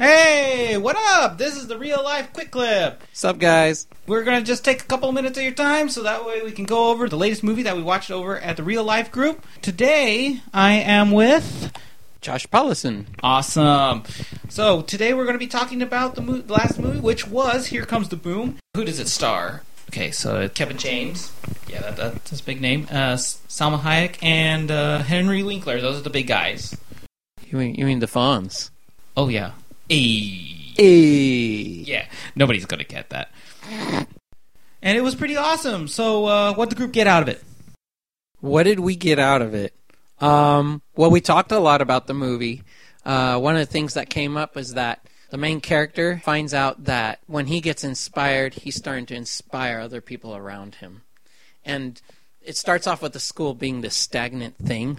Hey, what up? This is the Real Life Quick Clip. Sup, guys? We're going to just take a couple minutes of your time so that way we can go over the latest movie that we watched over at the Real Life group. Today, I am with... Josh Paulison. Awesome. So, today we're going to be talking about the last movie, which was Here Comes the Boom. Who does it star? Okay, so Kevin James. Yeah, that's his big name. Salma Hayek and Henry Winkler. Those are the big guys. You mean the Fonz? Oh, yeah. Yeah, nobody's going to get that. And it was pretty awesome. So what'd the group get out of it? What did we get out of it? Well, we talked a lot about the movie. One of the things that came up was that the main character finds out that when he gets inspired, he's starting to inspire other people around him. And it starts off with the school being this stagnant thing.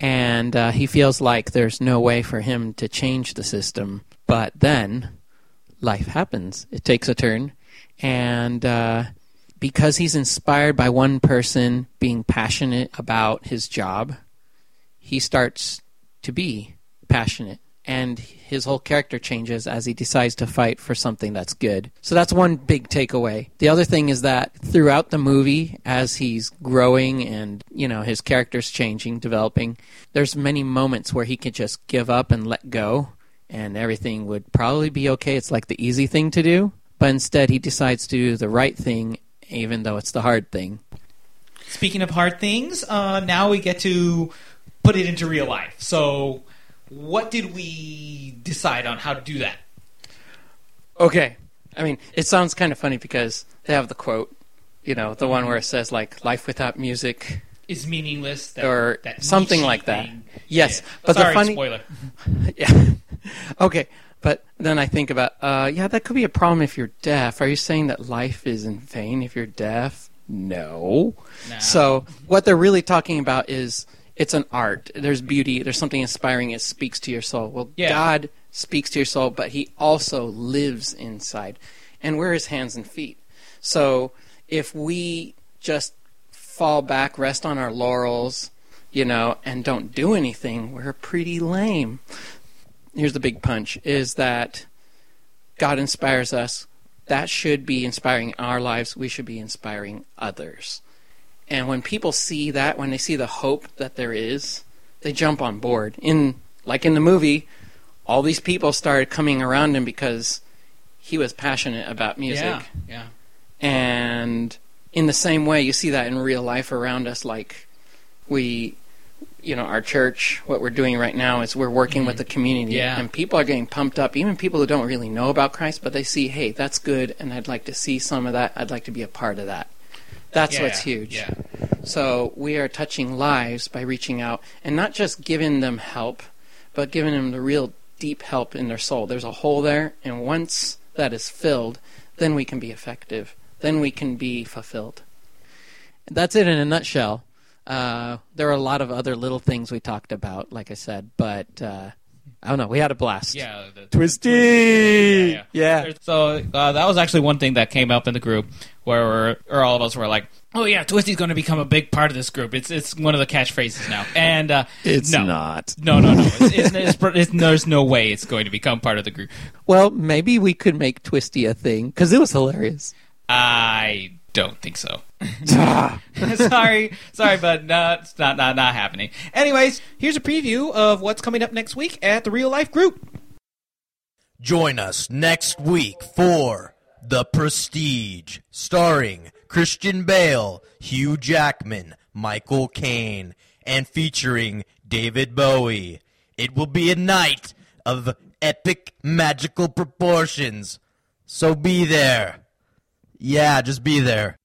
And he feels like there's no way for him to change the system. But then life happens. It takes a turn. And because he's inspired by one person being passionate about his job, he starts to be passionate. And his whole character changes as he decides to fight for something that's good. So that's one big takeaway. The other thing is that throughout the movie, as he's growing and, his character's changing, developing, there's many moments where he can just give up and let go, and everything would probably be okay. It's like the easy thing to do. But instead, he decides to do the right thing, even though it's the hard thing. Speaking of hard things, now we get to put it into real life. So... what did we decide on how to do that? Okay. I mean, it sounds kind of funny because they have the quote, the one where it says, life without music... is meaningless. That something like that. Thing. Yes. Yeah. But sorry, the funny... spoiler. Yeah. Okay. But then I think about, that could be a problem if you're deaf. Are you saying that life is in vain if you're deaf? No. Nah. So what they're really talking about is... it's an art. There's beauty. There's something inspiring. It speaks to your soul. Well, yeah. God speaks to your soul, but he also lives inside. And we're his hands and feet. So if we just fall back, rest on our laurels, and don't do anything, we're pretty lame. Here's the big punch, is that God inspires us. That should be inspiring our lives. We should be inspiring others. And when people see that, when they see the hope that there is, they jump on board. Like in the movie, all these people started coming around him because he was passionate about music. Yeah. And in the same way, you see that in real life around us. Like we, our church, what we're doing right now is we're working with the community. Yeah. And people are getting pumped up, even people who don't really know about Christ, but they see, hey, that's good, and I'd like to see some of that. I'd like to be a part of that. That's what's huge. Yeah. So we are touching lives by reaching out and not just giving them help, but giving them the real deep help in their soul. There's a hole there, and once that is filled, then we can be effective. Then we can be fulfilled. That's it in a nutshell. There are a lot of other little things we talked about, like I said, but I don't know. We had a blast. Yeah. Twisty! Yeah. So that was actually one thing that came up in the group where all of us were like, oh, yeah, Twisty's going to become a big part of this group. It's one of the catchphrases now. And it's not. No. There's no way it's going to become part of the group. Well, maybe we could make Twisty a thing because it was hilarious. I don't think so. Sorry, but it's not happening. Anyways, here's a preview of what's coming up next week at the Real Life Group. Join us next week for The Prestige, starring Christian Bale, Hugh Jackman, Michael Caine, and featuring David Bowie. It will be a night of epic magical proportions, so be there. Yeah, just be there.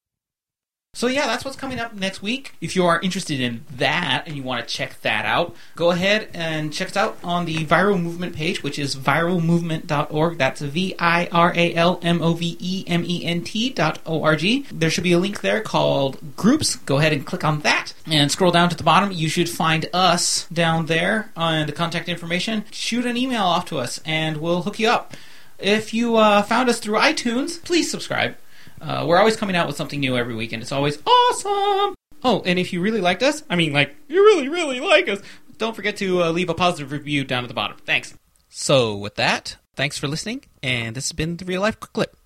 So yeah, that's what's coming up next week. If you are interested in that and you want to check that out, go ahead and check us out on the Viral Movement page, which is viralmovement.org. That's viralmovement.org. There should be a link there called Groups. Go ahead and click on that and scroll down to the bottom. You should find us down there on the contact information. Shoot an email off to us and we'll hook you up. If you found us through iTunes, please subscribe. We're always coming out with something new every week, and it's always awesome! Oh, and if you really liked us, you really, really like us, don't forget to leave a positive review down at the bottom. Thanks. So, with that, Thanks for listening, and this has been the Real Life Quick Clip.